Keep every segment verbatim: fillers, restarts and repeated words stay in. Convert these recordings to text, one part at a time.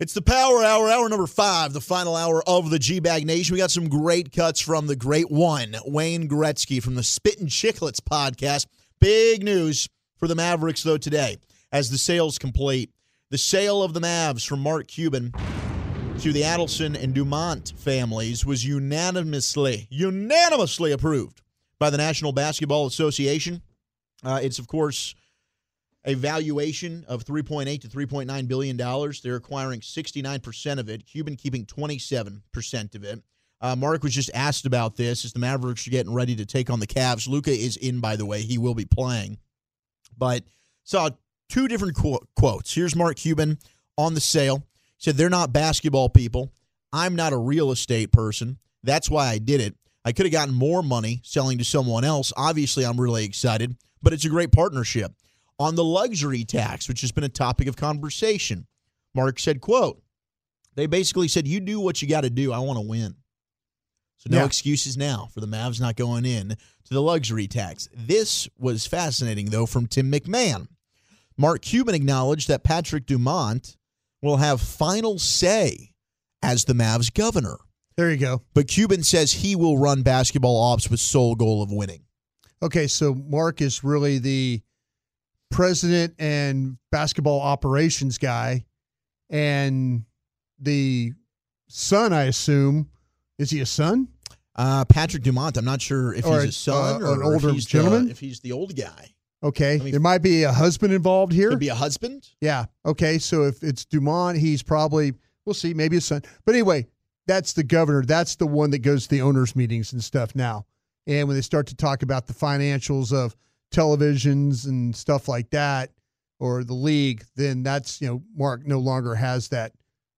It's the Power Hour, hour number five, the final hour of the G-Bag Nation. We got some great cuts from the great one, Wayne Gretzky from the Spittin' Chicklets podcast. Big news for the Mavericks, though, today as the sales complete. The sale of the Mavs from Mark Cuban to the Adelson and Dumont families was unanimously, unanimously approved by the National Basketball Association. Uh, it's, of course, a valuation of three point eight to three point nine billion dollars. They're acquiring sixty-nine percent of it, Cuban keeping twenty-seven percent of it. Uh, Mark was just asked about this as the Mavericks are getting ready to take on the Cavs. Luca is in, by the way. He will be playing. But saw two different qu- quotes. Here's Mark Cuban on the sale. He said, "They're not basketball people. I'm not a real estate person. That's why I did it. I could have gotten more money selling to someone else. Obviously, I'm really excited, but it's a great partnership." On the luxury tax, which has been a topic of conversation, Mark said, quote, "They basically said, you do what you got to do. I want to win. So no yeah. excuses now for the Mavs not going in to the luxury tax." This was fascinating, though, from Tim McMahon. Mark Cuban acknowledged that Patrick Dumont will have final say as the Mavs governor. There you go. But Cuban says he will run basketball ops with sole goal of winning. Okay, so Mark is really the president and basketball operations guy, and the son, I assume, is he a son? Uh, Patrick Dumont. I'm not sure if or he's a, a son uh, or an older if he's gentleman. The, if he's the old guy, okay. I mean, there might be a husband involved here. Could be a husband. Yeah. Okay. So if it's Dumont, he's probably we'll see. Maybe a son. But anyway, that's the governor. That's the one that goes to the owners' meetings and stuff now. And when they start to talk about the financials of televisions and stuff like that, or the league, then that's, you know, Mark no longer has that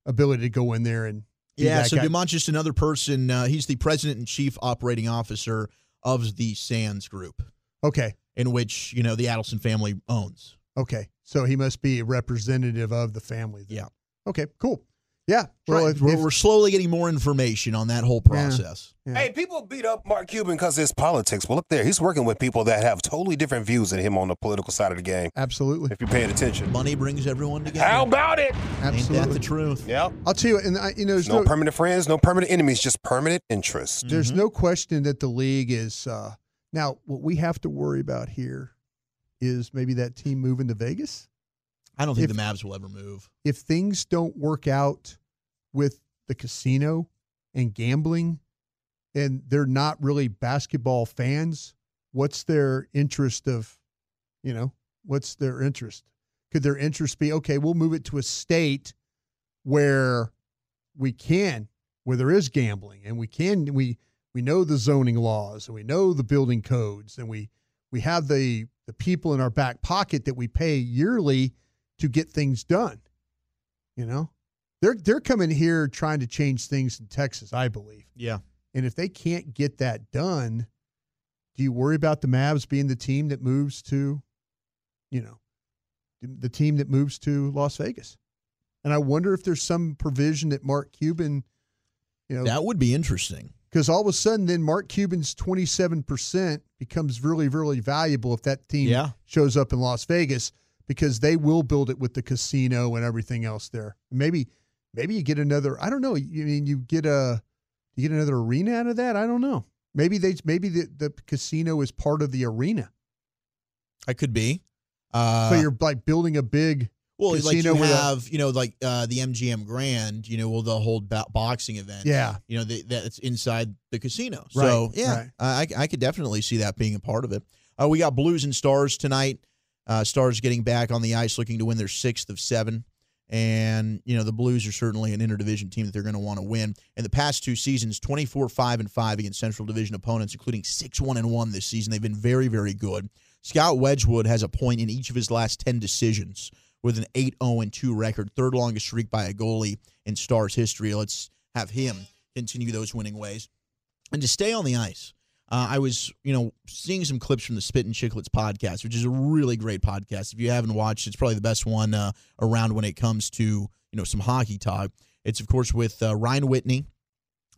ability to go in there and be yeah. That so guy. Dumont's just another person. Uh, he's the president and chief operating officer of the Sands group. Okay, in which you know the Adelson family owns. Okay, so he must be a representative of the family then. Yeah. Okay. Cool. Yeah. Well, right. if, we're, if, we're slowly getting more information on that whole process. Yeah, yeah. Hey, people beat up Mark Cuban because it's politics. Well, look there. He's working with people that have totally different views than him on the political side of the game. Absolutely. If you're paying attention. Money brings everyone together. How about it? Absolutely. Ain't that the truth? Yeah. I'll tell you, and I, you know, there's no, no permanent friends, no permanent enemies, just permanent interests. There's mm-hmm. no question that the league is, uh, now, what we have to worry about here is maybe that team moving to Vegas. I don't think if, the Mavs will ever move. If things don't work out with the casino and gambling, and they're not really basketball fans, what's their interest of, you know, what's their interest? Could their interest be, okay, we'll move it to a state where we can, where there is gambling, and we can, we we know the zoning laws, and we know the building codes, and we we have the the people in our back pocket that we pay yearly to get things done. You know, they're they're coming here trying to change things in Texas, I believe. Yeah. And if they can't get that done, do you worry about the Mavs being the team that moves to, you know, the team that moves to Las Vegas? And I wonder if there's some provision that Mark Cuban, you know, that would be interesting. Because all of a sudden, then Mark Cuban's twenty-seven percent becomes really, really valuable if that team yeah. shows up in Las Vegas, because they will build it with the casino and everything else there. Maybe, maybe you get another. I don't know. You I mean you get a, you get another arena out of that? I don't know. Maybe they, maybe the, the casino is part of the arena. I could be. Uh, so you're like building a big. Well, like you have, you know, like uh, the M G M Grand, you know, will the whole bo- boxing event. Yeah. You know, the, that's inside the casino. Right, so, yeah, right. I, I could definitely see that being a part of it. Uh, we got Blues and Stars tonight. Uh, Stars getting back on the ice, looking to win their sixth of seven. And, you know, the Blues are certainly an interdivision team that they're going to want to win. In the past two seasons, twenty-four five and five against Central Division opponents, including six one and one this season. They've been very, very good. Scott Wedgwood has a point in each of his last ten decisions with an eight oh and two record, third longest streak by a goalie in Stars history. Let's have him continue those winning ways. And to stay on the ice, uh, I was, you know, seeing some clips from the Spittin' Chicklets podcast, which is a really great podcast. If you haven't watched, it's probably the best one uh, around when it comes to, you know, some hockey talk. It's, of course, with uh, Ryan Whitney,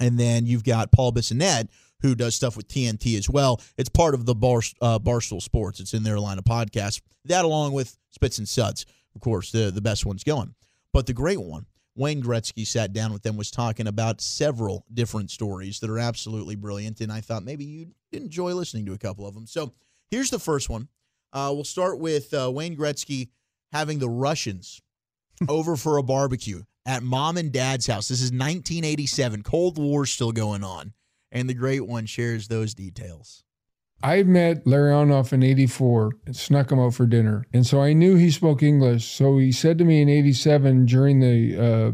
and then you've got Paul Bissonnette, who does stuff with T N T as well. It's part of the Bar, uh, Barstool Sports. It's in their line of podcasts. That along with Spits and Suds, of course, the, the best one's going. But the great one, Wayne Gretzky sat down with them, was talking about several different stories that are absolutely brilliant, and I thought maybe you'd enjoy listening to a couple of them. So here's the first one. Uh, we'll start with uh, Wayne Gretzky having the Russians over for a barbecue at Mom and Dad's house. This is nineteen eighty-seven. Cold War's still going on, and the great one shares those details. I met Larionov in eighty-four and snuck him out for dinner. And so I knew he spoke English. So he said to me in eighty-seven during the uh,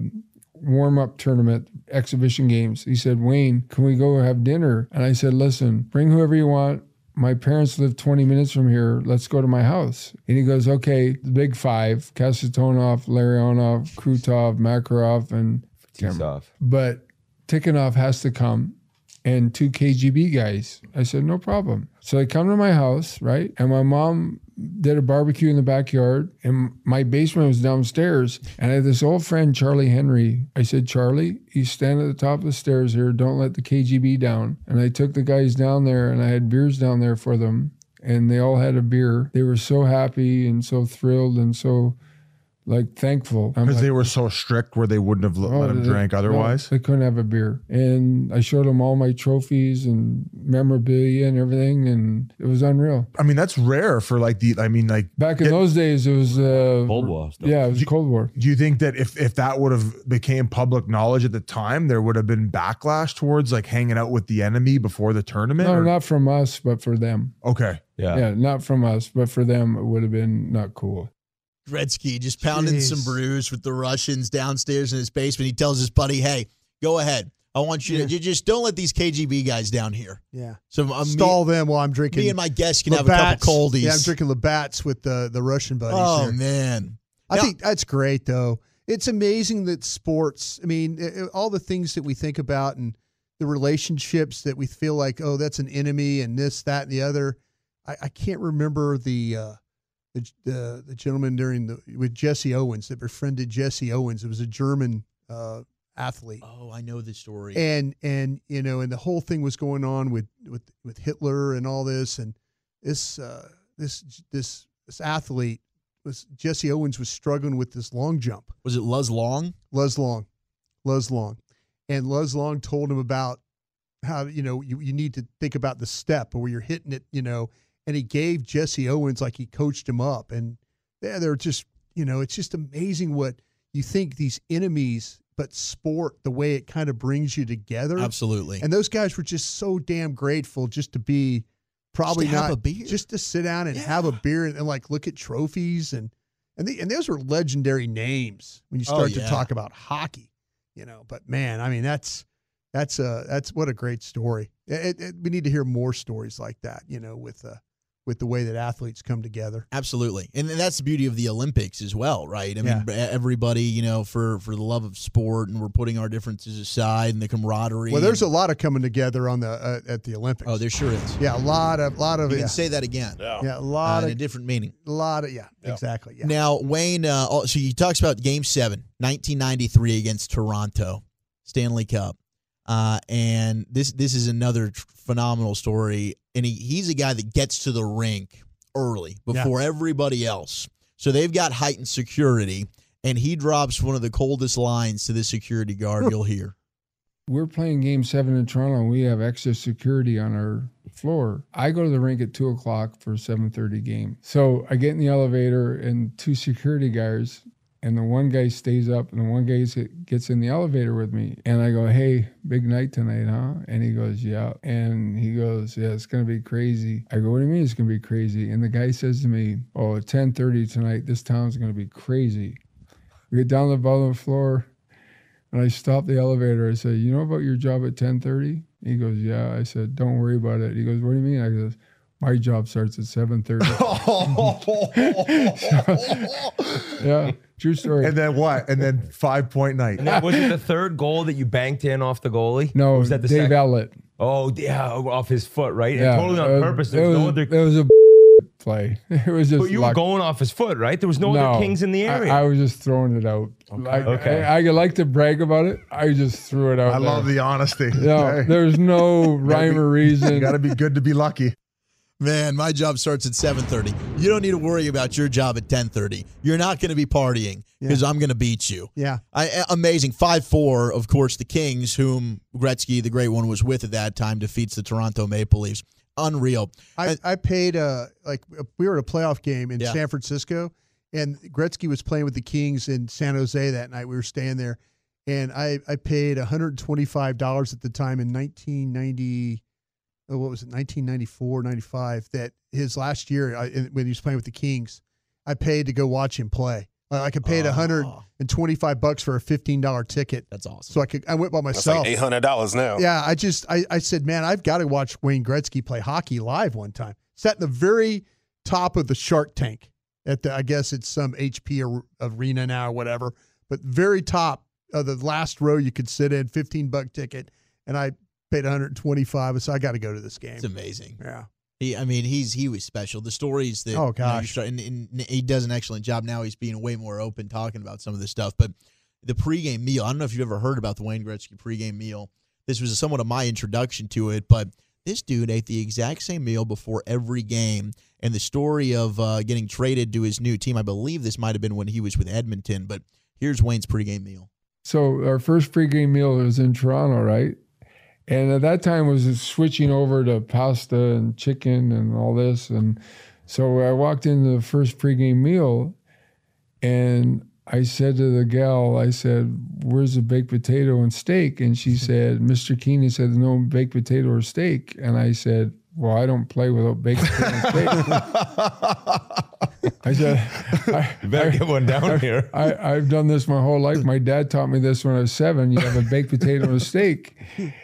warm-up tournament, exhibition games, he said, Wayne, can we go have dinner? And I said, listen, bring whoever you want. My parents live twenty minutes from here. Let's go to my house. And he goes, okay, the big five, Kasatonov, Larionov, Krutov, Makarov, and Tikhonov. But Tikhonov has to come. And two K G B guys. I said, no problem. So they come to my house, right? And my mom did a barbecue in the backyard, and my basement was downstairs. And I had this old friend, Charlie Henry. I said, Charlie, you stand at the top of the stairs here. Don't let the K G B down. And I took the guys down there, and I had beers down there for them. And they all had a beer. They were so happy and so thrilled and so... like thankful. Because like, they were so strict where they wouldn't have let oh, them they, drink otherwise? No, they couldn't have a beer. And I showed them all my trophies and memorabilia and everything, and it was unreal. I mean, that's rare for like the, I mean, like. Back in it, those days, it was. Uh, Cold War stuff. Yeah, it was do, Cold War. Do you think that if, if that would have became public knowledge at the time, there would have been backlash towards like hanging out with the enemy before the tournament? No, or? Not from us, but for them. Okay. Yeah. Yeah, not from us, but for them, it would have been not cool. Gretzky just pounding Jeez. some brews with the Russians downstairs in his basement. He tells his buddy, hey, go ahead. I want you yeah. to you just don't let these K G B guys down here. Yeah. So um, stall me, them while I'm drinking. Me and my guests can Labatt's. have a couple coldies. Yeah, I'm drinking Labatt's with the, the Russian buddies. Oh, here. man. I now, think that's great, though. It's amazing that sports, I mean, it, all the things that we think about and the relationships that we feel like, oh, that's an enemy and this, that, and the other. I, I can't remember the uh, – The, the the gentleman during the with Jesse Owens that befriended Jesse Owens. It was a German uh, athlete. Oh, I know the story. And and you know, and the whole thing was going on with with, with Hitler and all this, and this uh, this this this athlete was Jesse Owens was struggling with this long jump. Was it Luz Long? Luz Long, Luz Long, and Luz Long told him about how you know you, you need to think about the step or where you're hitting it, you know. And he gave Jesse Owens, like he coached him up. And yeah, they're just, you know, it's just amazing what you think these enemies, but sport, the way it kind of brings you together. Absolutely. And those guys were just so damn grateful just to be probably just to not, have a beer. Just to sit down and yeah. have a beer and, and like look at trophies. And and, the, and those were legendary names when you start oh, yeah. to talk about hockey, you know. But man, I mean, that's. That's a that's what a great story. It, it, we need to hear more stories like that, you know, with uh, with the way that athletes come together. Absolutely, and that's the beauty of the Olympics as well, right? I yeah. mean, everybody, you know, for, for the love of sport, and we're putting our differences aside and the camaraderie. Well, there's and, a lot of coming together on the uh, at the Olympics. Oh, there sure is. Yeah, a lot of lot of. You yeah. can say that again. Yeah, yeah a lot uh, of in a different meaning. A lot of yeah, yeah. exactly. Yeah. Now, Wayne, uh, so he talks about Game Seven, nineteen ninety-three against Toronto, Stanley Cup. Uh, and this this is another phenomenal story. And he, he's a guy that gets to the rink early before yeah. everybody else. So they've got heightened security, and he drops one of the coldest lines to the security guard you'll hear. We're playing Game seven in Toronto, and we have extra security on our floor. I go to the rink at two o'clock for a seven thirty game. So I get in the elevator, and two security guards... and the one guy stays up, and the one guy gets in the elevator with me. And I go, hey, big night tonight, huh? And he goes, yeah. And he goes, yeah, it's going to be crazy. I go, what do you mean it's going to be crazy? And the guy says to me, oh, at ten thirty tonight, this town's going to be crazy. We get down to the bottom of the floor, and I stopped the elevator. I said, you know about your job at ten thirty? He goes, yeah. I said, don't worry about it. He goes, what do you mean? I goes, my job starts at seven thirty. So, yeah, true story. And then what? And then five-point night. Now, was it the third goal that you banked in off the goalie? No, or was that the Dave second? Ellett. Oh, yeah, off his foot, right? Yeah. And totally on purpose. There was, was no other... It was a play. It was just But you luck. Were going off his foot, right? There was no, no other Kings in the area. I, I was just throwing it out. Okay. I, okay. I, I like to brag about it. I just threw it out I there. Love the honesty. No, there's no rhyme or reason. You got to be good to be lucky. Man, my job starts at seven thirty. You don't need to worry about your job at ten thirty. You're not going to be partying because yeah. I'm going to beat you. Yeah. I, amazing. five four, of course, the Kings, whom Gretzky, the great one, was with at that time, defeats the Toronto Maple Leafs. Unreal. I, I paid, uh, like, we were at a playoff game in yeah. San Francisco, and Gretzky was playing with the Kings in San Jose that night. We were staying there, and I, I paid one hundred twenty-five dollars at the time in nineteen ninety. What was it, nineteen ninety-four, ninety-five, that his last year I, when he was playing with the Kings, I paid to go watch him play. Like I paid uh, one hundred twenty-five bucks for a fifteen dollar ticket. That's awesome. So I could, I went by myself. That's like eight hundred dollars now. Yeah, I just, I, I said, man, I've got to watch Wayne Gretzky play hockey live one time. Sat in the very top of the Shark Tank at the, I guess it's some H P arena now or whatever, but very top of the last row you could sit in, fifteen buck ticket. And I paid one hundred twenty-five, so I got to go to this game. It's amazing. Yeah, he. I mean, he's he was special. The stories that oh gosh, you know, and, and he does an excellent job. Now he's being way more open talking about some of this stuff. But the pregame meal, I don't know if you've ever heard about the Wayne Gretzky pregame meal. This was somewhat of my introduction to it, but this dude ate the exact same meal before every game. And the story of uh, getting traded to his new team, I believe this might have been when he was with Edmonton. But here's Wayne's pregame meal. So our first pregame meal was in Toronto, right? And at that time, I was switching over to pasta and chicken and all this. And so I walked into the first pregame meal, and I said to the gal, I said, where's the baked potato and steak? And she said, Mister Keenan said, no baked potato or steak. And I said, well, I don't play without baked potato and steak. I said, I, you better I, get one down I, here. I, I've done this my whole life. My dad taught me this when I was seven. You have a baked potato and a steak.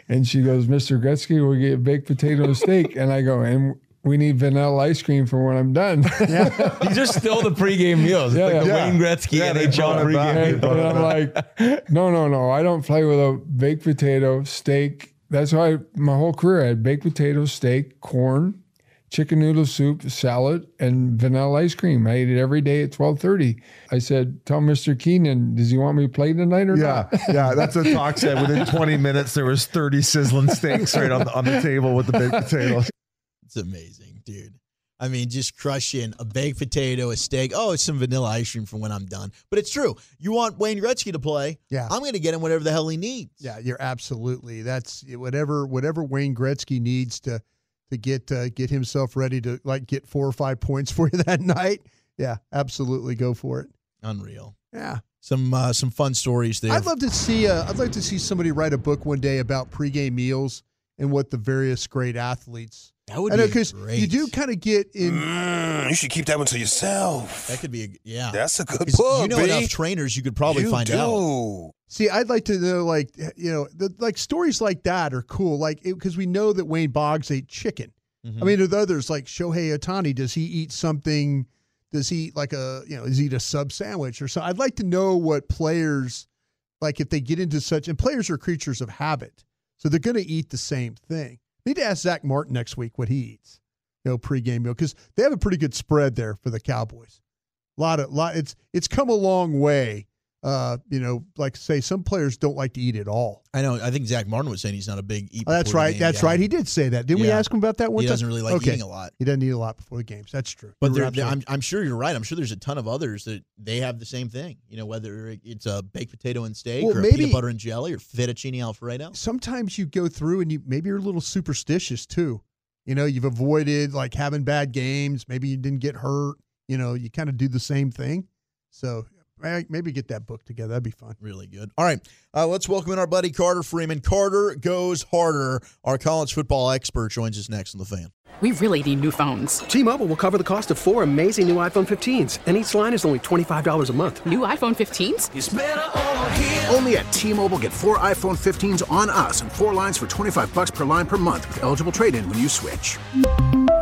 And she goes, Mister Gretzky, we get baked potato and steak. And I go, and we need vanilla ice cream for when I'm done. Yeah. These are still the pregame meals. It's yeah, like yeah. the yeah. Wayne Gretzky yeah, N H L pregame meal. And I'm like, no, no, no. I don't play without baked potato, steak. That's why I, my whole career I had baked potato, steak, corn, chicken noodle soup, salad, and vanilla ice cream. I ate it every day at twelve thirty. I said, tell Mister Keenan, does he want me to play tonight or yeah, not? Yeah, that's what Doc said. Within twenty minutes, there was thirty sizzling steaks right on the, on the table with the baked potatoes. It's amazing, dude. I mean, just crushing a baked potato, a steak. Oh, it's some vanilla ice cream for when I'm done. But it's true. You want Wayne Gretzky to play. Yeah. I'm going to get him whatever the hell he needs. Yeah, you're absolutely. That's whatever whatever Wayne Gretzky needs to to get uh, get himself ready to like get four or five points for you that night. Yeah, absolutely. Go for it. Unreal. Yeah. Some uh, some fun stories there. I'd love to see. Uh, I'd like to see somebody write a book one day about pregame meals and what the various great athletes. That would I be know, cause great. You do kind of get in. Mm, you should keep that one to yourself. That could be, a, yeah. That's a good book. You know baby. Enough trainers, you could probably you find do. Out. See, I'd like to know, like, you know, the, like stories like that are cool, like because we know that Wayne Boggs ate chicken. Mm-hmm. I mean, with others like Shohei Ohtani, does he eat something? Does he eat like a, you know, does he eat a sub sandwich or something? I'd like to know what players, like, if they get into such, and players are creatures of habit, so they're going to eat the same thing. Need to ask Zach Martin next week what he eats, you know, pregame meal, because they have a pretty good spread there for the Cowboys. A lot of lot, it's it's come a long way. Uh, you know, like say some players don't like to eat at all. I know. I think Zach Martin was saying he's not a big eat. Oh, that's right. That's guy. Right. He did say that. Didn't yeah. we ask him about that one he time? He doesn't really like okay. eating a lot. He doesn't eat a lot before the games. That's true. But there, there, I'm I'm sure you're right. I'm sure there's a ton of others that they have the same thing. You know, whether it's a baked potato and steak well, or maybe, peanut butter and jelly or fettuccine alfredo. Sometimes you go through and you maybe you're a little superstitious too. You know, you've avoided like having bad games. Maybe you didn't get hurt. You know, you kind of do the same thing. So Maybe get that book together. That'd be fun. Really good. All right. Uh, let's welcome in our buddy Carter Freeman. Carter Goes Harder. Our college football expert joins us next on The Fan. We really need new phones. T-Mobile will cover the cost of four amazing new iPhone fifteens, and each line is only twenty-five dollars a month. New iPhone fifteens? It's better over here. Only at T-Mobile, get four iPhone fifteens on us and four lines for twenty-five dollars per line per month with eligible trade-in when you switch.